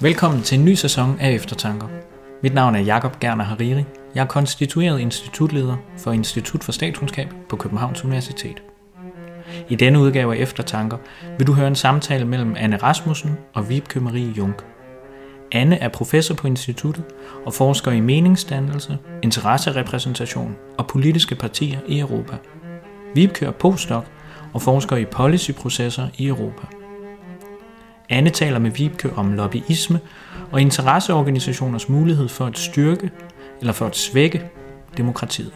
Velkommen til en ny sæson af Eftertanker. Mit navn er Jakob Gerner Hariri. Jeg er konstitueret institutleder for Institut for Statskundskab på Københavns Universitet. I denne udgave af Eftertanker vil du høre en samtale mellem Anne Rasmussen og Wiebke Marie Junk. Anne er professor på instituttet og forsker i meningsdannelse, interesserepræsentation og politiske partier i Europa. Wiebke er postdoc og forsker i policyprocesser i Europa. Anne taler med Wiebke om lobbyisme og interesseorganisationers mulighed for at styrke eller for at svække demokratiet.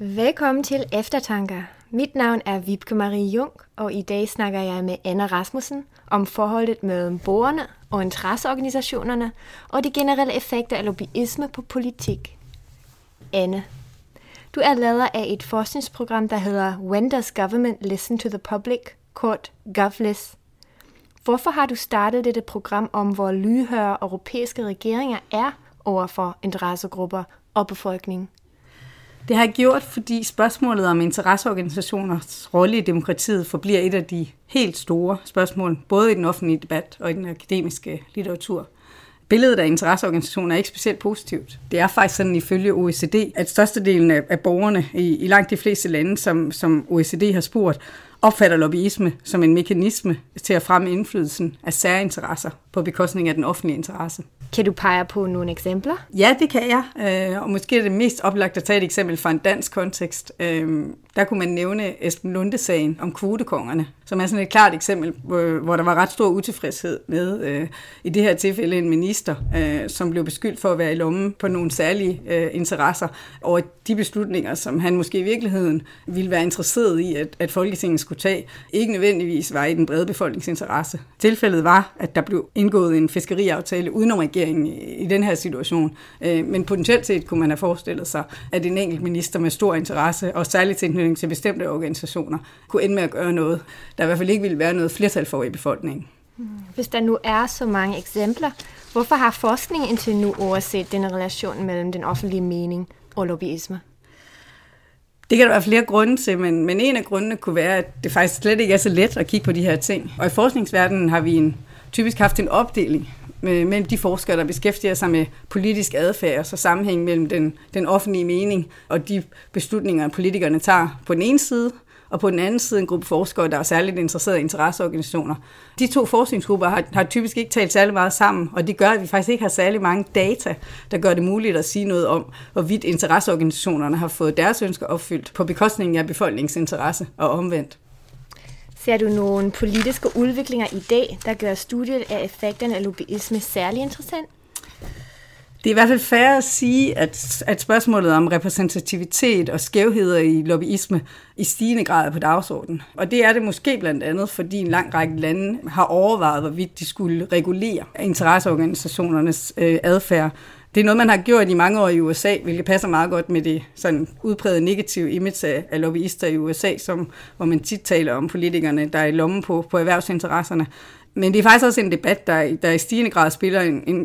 Velkommen til Eftertanker. Mit navn er Wiebke Marie Jung, og i dag snakker jeg med Anne Rasmussen om forholdet mellem borgerne og interesseorganisationerne og de generelle effekter af lobbyisme på politik. Anne, du er leder af et forskningsprogram, der hedder When Does Government Listen to the Public? Kort GAFFLIS. Hvorfor har du startet dette program om, hvor lydhøre europæiske regeringer er overfor interessegrupper og befolkningen? Det har jeg gjort, fordi spørgsmålet om interesseorganisationers rolle i demokratiet forbliver et af de helt store spørgsmål, både i den offentlige debat og i den akademiske litteratur. Billedet af interesseorganisationer er ikke specielt positivt. Det er faktisk sådan ifølge OECD, at størstedelen af borgerne i langt de fleste lande, som OECD har spurgt, opfatter lobbyisme som en mekanisme til at fremme indflydelsen af særinteresser på bekostning af den offentlige interesse. Kan du pege på nogle eksempler? Ja, det kan jeg. Og måske er det mest oplagt at tage et eksempel fra en dansk kontekst. Der kunne man nævne Esben Lunde-sagen om kvotekongerne, som er sådan et klart eksempel, hvor der var ret stor utilfredshed med, i det her tilfælde en minister, som blev beskyldt for at være i lommen på nogle særlige interesser, og de beslutninger, som han måske i virkeligheden ville være interesseret i, at Folketinget skulle tage, ikke nødvendigvis var i den brede befolkningsinteresse. Tilfældet var, at der blev indgået en fiskeriaftale udenom regeringen i den her situation, men potentielt set kunne man have forestillet sig, at en enkelt minister med stor interesse og særlig tilknytning til bestemte organisationer kunne ende med at gøre noget, der i hvert fald ikke ville være noget flertal for i befolkningen. Hvis der nu er så mange eksempler, hvorfor har forskningen indtil nu overset denne relation mellem den offentlige mening og lobbyisme? Det kan der være flere grunde til, men en af grundene kunne være, at det faktisk slet ikke er så let at kigge på de her ting. Og i forskningsverdenen har vi typisk haft en opdeling mellem de forskere, der beskæftiger sig med politisk adfærd og så sammenhæng mellem den offentlige mening og de beslutninger, politikerne tager på den ene side, og på den anden side en gruppe forskere, der er særligt interesserede i interesseorganisationer. De to forskningsgrupper har typisk ikke talt særlig meget sammen, og det gør, at vi faktisk ikke har særlig mange data, der gør det muligt at sige noget om, hvorvidt interesseorganisationerne har fået deres ønsker opfyldt på bekostning af befolkningens interesse og omvendt. Ser du nogle politiske udviklinger i dag, der gør studiet af effekterne af lobbyisme særlig interessant? Det er i hvert fald fair at sige, at spørgsmålet om repræsentativitet og skævheder i lobbyisme i stigende grad er på dagsordenen. Og det er det måske blandt andet, fordi en lang række lande har overvejet, hvorvidt de skulle regulere interesseorganisationernes adfærd. Det er noget, man har gjort i mange år i USA, hvilket passer meget godt med det sådan udpræget negative image af lobbyister i USA, hvor man tit taler om politikerne, der er i lommen på erhvervsinteresserne. Men det er faktisk også en debat, der i stigende grad spiller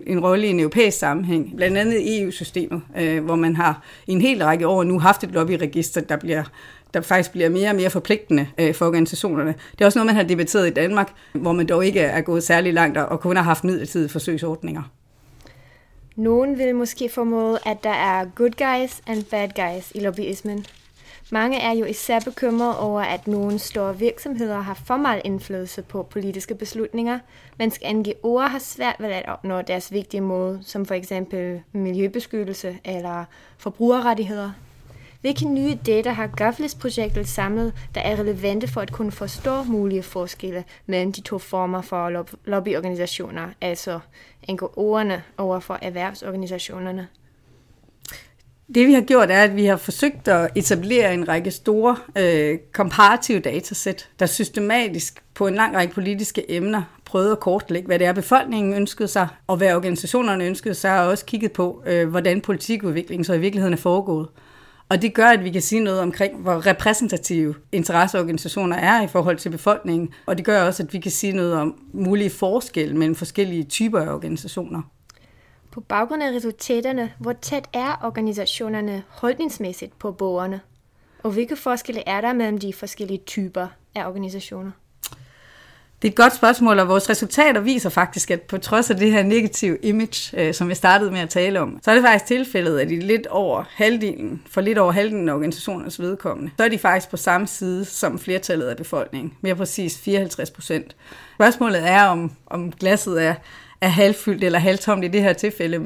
en rolle i en europæisk sammenhæng. Blandt andet i EU-systemet, hvor man har i en hel række år nu haft et lobbyregister, der faktisk bliver mere og mere forpligtende for organisationerne. Det er også noget, man har debatteret i Danmark, hvor man dog ikke er gået særlig langt og kun har haft midlertidige forsøgsordninger. Nogen vil måske formode, at der er good guys and bad guys i lobbyismen. Mange er jo især bekymrede over, at nogle store virksomheder har for meget indflydelse på politiske beslutninger, mens NGO'er har svært ved at opnå deres vigtige mål, som for eksempel miljøbeskyttelse eller forbrugerrettigheder. Hvilke nye data har GAFFLIS-projektet samlet, der er relevante for at kunne forstå mulige forskelle mellem de to former for lobbyorganisationer, altså NGO'erne overfor erhvervsorganisationerne? Det vi har gjort er, at vi har forsøgt at etablere en række store komparative datasæt, der systematisk på en lang række politiske emner prøvede at kortlægge, hvad det er, befolkningen ønskede sig, og hvad organisationerne ønskede sig, og også kigget på, hvordan politikudviklingen så i virkeligheden er foregået. Og det gør, at vi kan sige noget omkring, hvor repræsentative interesseorganisationer er i forhold til befolkningen, og det gør også, at vi kan sige noget om mulige forskelle mellem forskellige typer af organisationer. På baggrund af resultaterne, hvor tæt er organisationerne holdningsmæssigt på borgerne? Og hvilke forskelle er der mellem de forskellige typer af organisationer? Det er et godt spørgsmål, og vores resultater viser faktisk, at på trods af det her negative image, som jeg startede med at tale om, så er det faktisk tilfældet, at for lidt over halvdelen af organisationernes vedkommende, så er de faktisk på samme side som flertallet af befolkningen, mere præcis 54%. Spørgsmålet er, om glasset er halvfyldt eller halvtomt i det her tilfælde,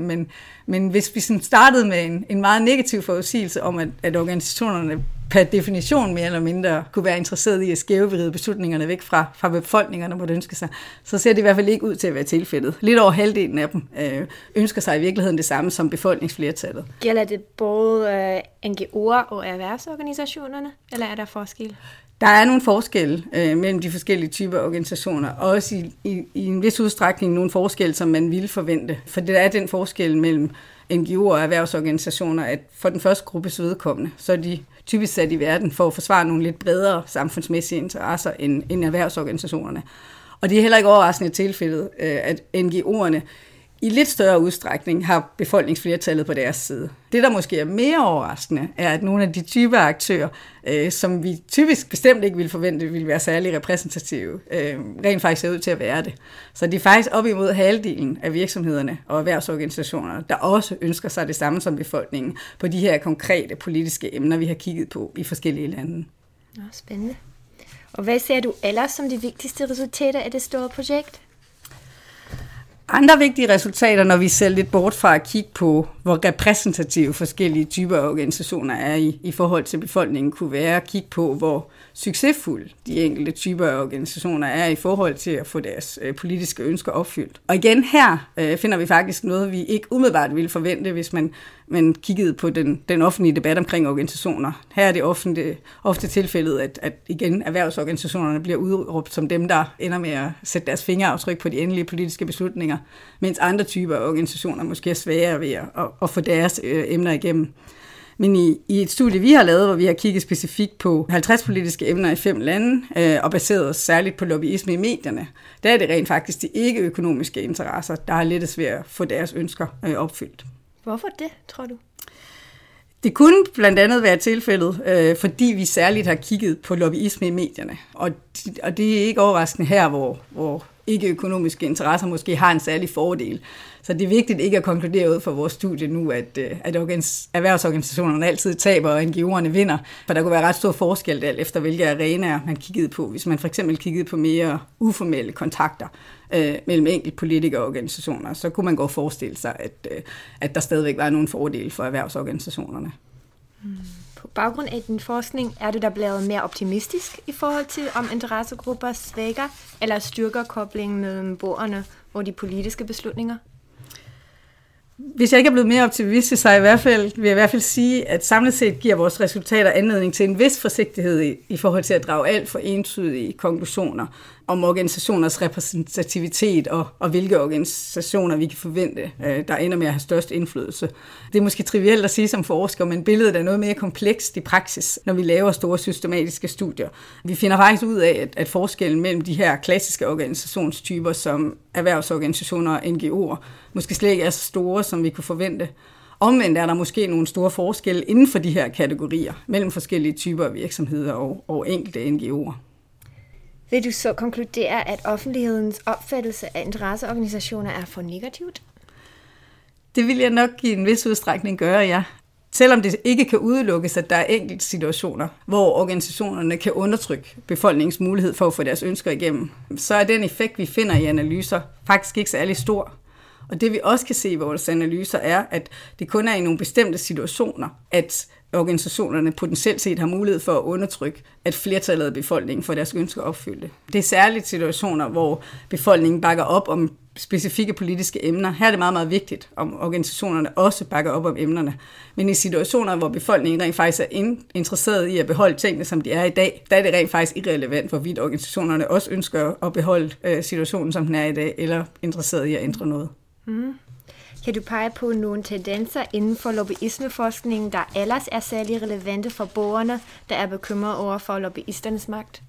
men hvis vi sådan startede med en meget negativ forudsigelse om, at organisationerne per definition mere eller mindre kunne være interesseret i at skævevride beslutningerne væk fra befolkningerne, hvor det ønsker sig, så ser det i hvert fald ikke ud til at være tilfældet. Lidt over halvdelen af dem ønsker sig i virkeligheden det samme som befolkningsflertallet. Gælder det både NGO'er og erhvervsorganisationerne, eller er der forskel? Der er nogle forskelle mellem de forskellige typer organisationer, og også i en vis udstrækning nogle forskelle, som man ville forvente. For der er den forskel mellem NGO'er og erhvervsorganisationer, at for den første gruppes vedkommende, så er de typisk sat i verden for at forsvare nogle lidt bredere samfundsmæssige interesser end erhvervsorganisationerne. Og det er heller ikke overraskende tilfældet, at NGO'erne i lidt større udstrækning har befolkningsflertallet på deres side. Det, der måske er mere overraskende, er, at nogle af de typer aktører, som vi typisk bestemt ikke ville forvente, ville være særlig repræsentative, rent faktisk ser ud til at være det. Så det er faktisk op imod halvdelen af virksomhederne og erhvervsorganisationerne, der også ønsker sig det samme som befolkningen på de her konkrete politiske emner, vi har kigget på i forskellige lande. Nå, spændende. Og hvad ser du ellers som de vigtigste resultater af det store projekt? Andre vigtige resultater, når vi ser lidt bort fra at kigge på, hvor repræsentative forskellige typer af organisationer er i forhold til befolkningen, kunne være at kigge på, hvor succesfulde de enkelte typer af organisationer er i forhold til at få deres politiske ønsker opfyldt. Og igen her finder vi faktisk noget, vi ikke umiddelbart ville forvente, hvis man kiggede på den offentlige debat omkring organisationer. Her er det ofte tilfældet, at igen erhvervsorganisationerne bliver udråbt som dem, der ender med at sætte deres fingeraftryk på de endelige politiske beslutninger, mens andre typer af organisationer måske er sværere ved at få deres emner igennem. Men i et studie, vi har lavet, hvor vi har kigget specifikt på 50 politiske emner i 5 lande, og baseret os særligt på lobbyisme i medierne, der er det rent faktisk de ikke-økonomiske interesser, der har lettest ved at få deres ønsker opfyldt. Hvorfor det, tror du? Det kunne blandt andet være tilfældet, fordi vi særligt har kigget på lobbyisme i medierne. Og det er ikke overraskende her, hvor ikke-økonomiske interesser måske har en særlig fordel. Så det er vigtigt ikke at konkludere ud fra vores studie nu, at erhvervsorganisationerne altid taber, og NGO'erne vinder. For der kunne være ret stor forskel alt efter, hvilke arenaer man kiggede på. Hvis man for eksempel kiggede på mere uformelle kontakter mellem enkelte politikere og organisationer, så kunne man godt forestille sig, at der stadigvæk var nogle fordele for erhvervsorganisationerne. På baggrund af din forskning, er du da blevet mere optimistisk i forhold til, om interessegrupper svækker eller styrker koblingen mellem borgerne og de politiske beslutninger? Hvis jeg ikke er blevet mere optimistisk, så vil jeg i hvert fald sige, at samlet set giver vores resultater anledning til en vis forsigtighed i forhold til at drage alt for entydige konklusioner om organisationers repræsentativitet og hvilke organisationer vi kan forvente, der ender med at have størst indflydelse. Det er måske trivielt at sige som forsker, men billedet er noget mere komplekst i praksis, når vi laver store systematiske studier. Vi finder faktisk ud af, at forskellen mellem de her klassiske organisationstyper som erhvervsorganisationer og NGO'er måske slet ikke er så store, som vi kunne forvente. Omvendt er der måske nogle store forskelle inden for de her kategorier mellem forskellige typer af virksomheder og enkelte NGO'er. Vil du så konkludere, at offentlighedens opfattelse af interesseorganisationer er for negativt? Det vil jeg nok i en vis udstrækning gøre, ja. Selvom det ikke kan udelukkes, at der er enkelte situationer, hvor organisationerne kan undertrykke befolkningens mulighed for at få deres ønsker igennem, så er den effekt, vi finder i analyser, faktisk ikke særlig stor. Og det vi også kan se i vores analyser er, at det kun er i nogle bestemte situationer, at organisationerne potentielt set har mulighed for at undertrykke, at flertallet af befolkningen får deres ønsker opfyldte. Det er særligt situationer, hvor befolkningen bakker op om specifikke politiske emner. Her er det meget, meget vigtigt, om organisationerne også bakker op om emnerne. Men i situationer, hvor befolkningen rent faktisk er interesseret i at beholde tingene, som de er i dag, der er det rent faktisk irrelevant, hvorvidt organisationerne også ønsker at beholde situationen, som den er i dag, eller interesseret i at ændre noget. Mm. Kan du pege på nogle tendenser inden for lobbyismeforskningen, der ellers er særlig relevante for borgerne, der er bekymret over for lobbyisternes magt?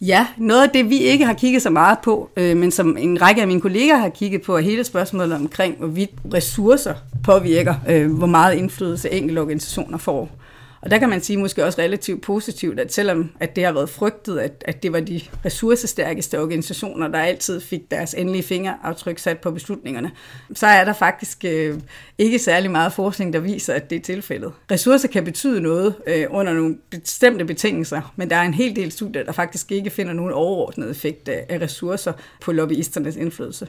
Ja, noget af det, vi ikke har kigget så meget på, men som en række af mine kolleger har kigget på, er hele spørgsmålet omkring, hvorvidt ressourcer påvirker, hvor meget indflydelse enkelte organisationer får. Og der kan man sige måske også relativt positivt, at selvom at det har været frygtet, at det var de ressourcestærkeste organisationer, der altid fik deres endelige fingeraftryk sat på beslutningerne, så er der faktisk ikke særlig meget forskning, der viser, at det er tilfældet. Ressourcer kan betyde noget under nogle bestemte betingelser, men der er en hel del studier, der faktisk ikke finder nogen overordnet effekt af ressourcer på lobbyisternes indflydelse.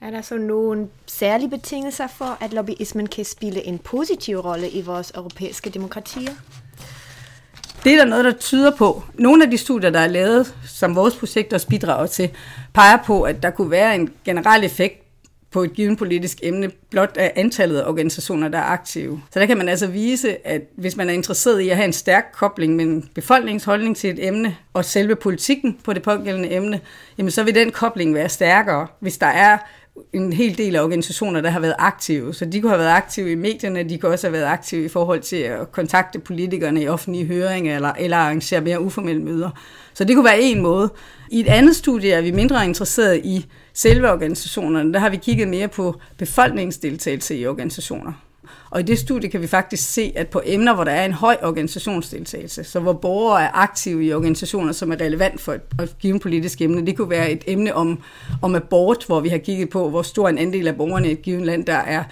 Er der så nogle særlige betingelser for, at lobbyismen kan spille en positiv rolle i vores europæiske demokratier? Det er der noget, der tyder på. Nogle af de studier, der er lavet, som vores projekt også bidrager til, peger på, at der kunne være en generel effekt på et givet politisk emne, blot af antallet af organisationer, der er aktive. Så der kan man altså vise, at hvis man er interesseret i at have en stærk kobling mellem befolkningens holdning til et emne og selve politikken på det pågældende emne, jamen så vil den kobling være stærkere, hvis der er en hel del af organisationer, der har været aktive. Så de kunne have været aktive i medierne, de kunne også have været aktive i forhold til at kontakte politikerne i offentlige høringer eller arrangere mere uformelle møder. Så det kunne være en måde. I et andet studie er vi mindre interesseret i selve organisationerne. Der har vi kigget mere på befolkningsdeltagelse i organisationer. Og i det studie kan vi faktisk se, at på emner, hvor der er en høj organisationsdeltagelse, så hvor borgere er aktive i organisationer, som er relevant for et givet politisk emne, det kunne være et emne om abort, hvor vi har kigget på, hvor stor en andel af borgerne i et givet land, der er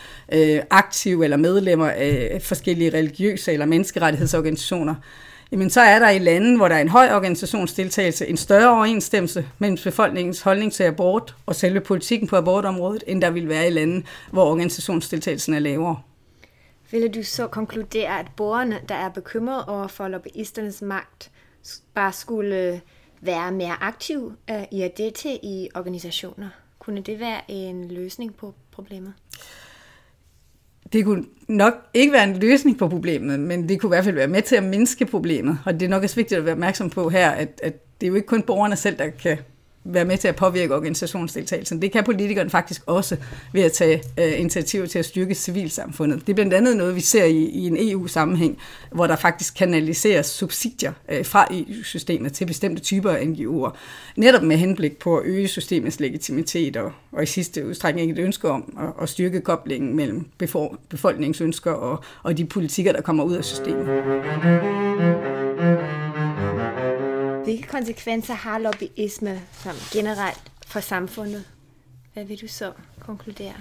aktive eller medlemmer af forskellige religiøse eller menneskerettighedsorganisationer. Jamen så er der i lande, hvor der er en høj organisationsdeltagelse, en større overensstemmelse mellem befolkningens holdning til abort og selve politikken på abortområdet, end der vil være i lande, hvor organisationsdeltagelsen er lavere. Ville du så konkludere, at borgerne, der er bekymrede over for lobbyisternes magt, bare skulle være mere aktive i at deltage i organisationer? Kunne det være en løsning på problemet? Det kunne nok ikke være en løsning på problemet, men det kunne i hvert fald være med til at mindske problemet. Og det er nok også vigtigt at være opmærksom på her, at det er jo ikke kun borgerne selv, der kan være med til at påvirke organisationsdeltagelsen. Det kan politikerne faktisk også ved at tage initiativer til at styrke civilsamfundet. Det er blandt andet noget, vi ser i en EU-sammenhæng, hvor der faktisk kanaliseres subsidier fra EU-systemet til bestemte typer af NGO'er, netop med henblik på at øge systemets legitimitet og i sidste udstrækning et ønske om at styrke koblingen mellem befolkningsønsker og de politikker, der kommer ud af systemet. Hvilke konsekvenser har lobbyisme som generelt for samfundet? Hvad vil du så konkludere?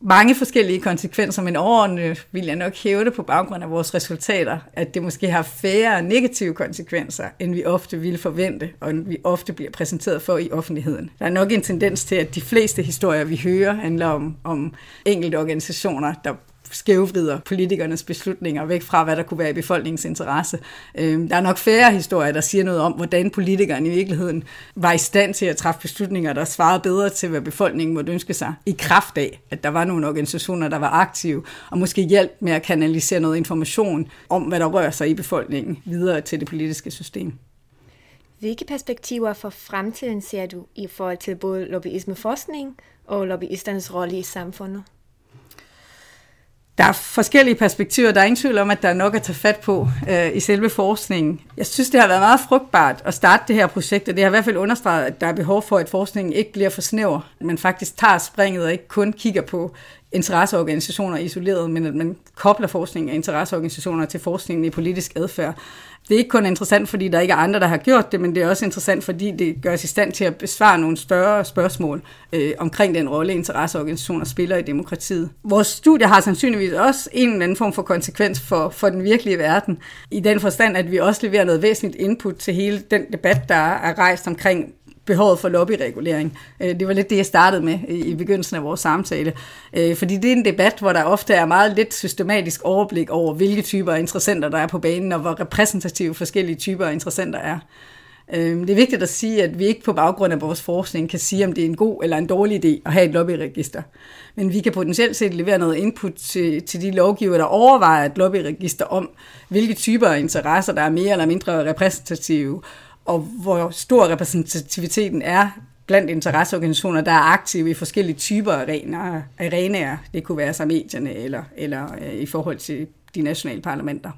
Mange forskellige konsekvenser, men overordnet vil jeg nok hæve det på baggrund af vores resultater, at det måske har færre negative konsekvenser, end vi ofte ville forvente, og end vi ofte bliver præsenteret for i offentligheden. Der er nok en tendens til, at de fleste historier, vi hører, handler om enkelte organisationer, der skævvrider politikernes beslutninger væk fra, hvad der kunne være i befolkningens interesse. Der er nok færre historier, der siger noget om, hvordan politikerne i virkeligheden var i stand til at træffe beslutninger, der svarede bedre til, hvad befolkningen måtte ønske sig, i kraft af, at der var nogle organisationer, der var aktive, og måske hjælp med at kanalisere noget information om, hvad der rører sig i befolkningen videre til det politiske system. Hvilke perspektiver for fremtiden ser du i forhold til både lobbyismeforskning og lobbyisternes rolle i samfundet? Der er forskellige perspektiver. Der er ingen tvivl om, at der er nok at tage fat på i selve forskningen. Jeg synes, det har været meget frugtbart at starte det her projekt, og det har i hvert fald understreget, at der er behov for, at forskningen ikke bliver for snæver. Man faktisk tager springet og ikke kun kigger på interesseorganisationer isoleret, men at man kobler forskningen af interesseorganisationer til forskningen i politisk adfærd. Det er ikke kun interessant, fordi der ikke er andre, der har gjort det, men det er også interessant, fordi det gør os i stand til at besvare nogle større spørgsmål omkring den rolle, interesseorganisationer spiller i demokratiet. Vores studie har sandsynligvis også en eller anden form for konsekvens for den virkelige verden, i den forstand, at vi også leverer noget væsentligt input til hele den debat, der er rejst omkring behovet for lobbyregulering. Det var lidt det, jeg startede med i begyndelsen af vores samtale. Fordi det er en debat, hvor der ofte er meget lidt systematisk overblik over, hvilke typer af interessenter, der er på banen, og hvor repræsentative forskellige typer af interessenter er. Det er vigtigt at sige, at vi ikke på baggrund af vores forskning kan sige, om det er en god eller en dårlig idé at have et lobbyregister. Men vi kan potentielt set levere noget input til de lovgivere, der overvejer et lobbyregister om, hvilke typer af interesser, der er mere eller mindre repræsentative, og hvor stor repræsentativiteten er blandt interesseorganisationer, der er aktive i forskellige typer arenaer. Det kunne være som medierne eller i forhold til de nationale parlamenter.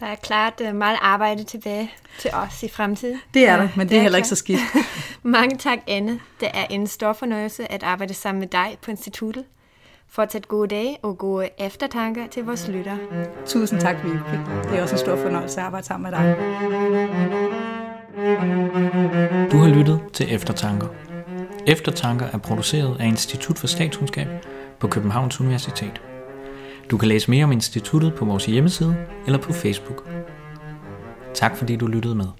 Der er klart meget arbejde tilbage til os i fremtiden. Det er der, men det er heller ikke så skidt. Mange tak, Anne. Det er en stor fornøjelse at arbejde sammen med dig på instituttet. Fortsat gode dage og gode eftertanker til vores lyttere. Tusind tak, Wiebke. Det er også en stor fornøjelse at arbejde sammen med dig. Du har lyttet til Eftertanker. Eftertanker er produceret af Institut for Statskundskab på Københavns Universitet. Du kan læse mere om instituttet på vores hjemmeside eller på Facebook. Tak fordi du lyttede med.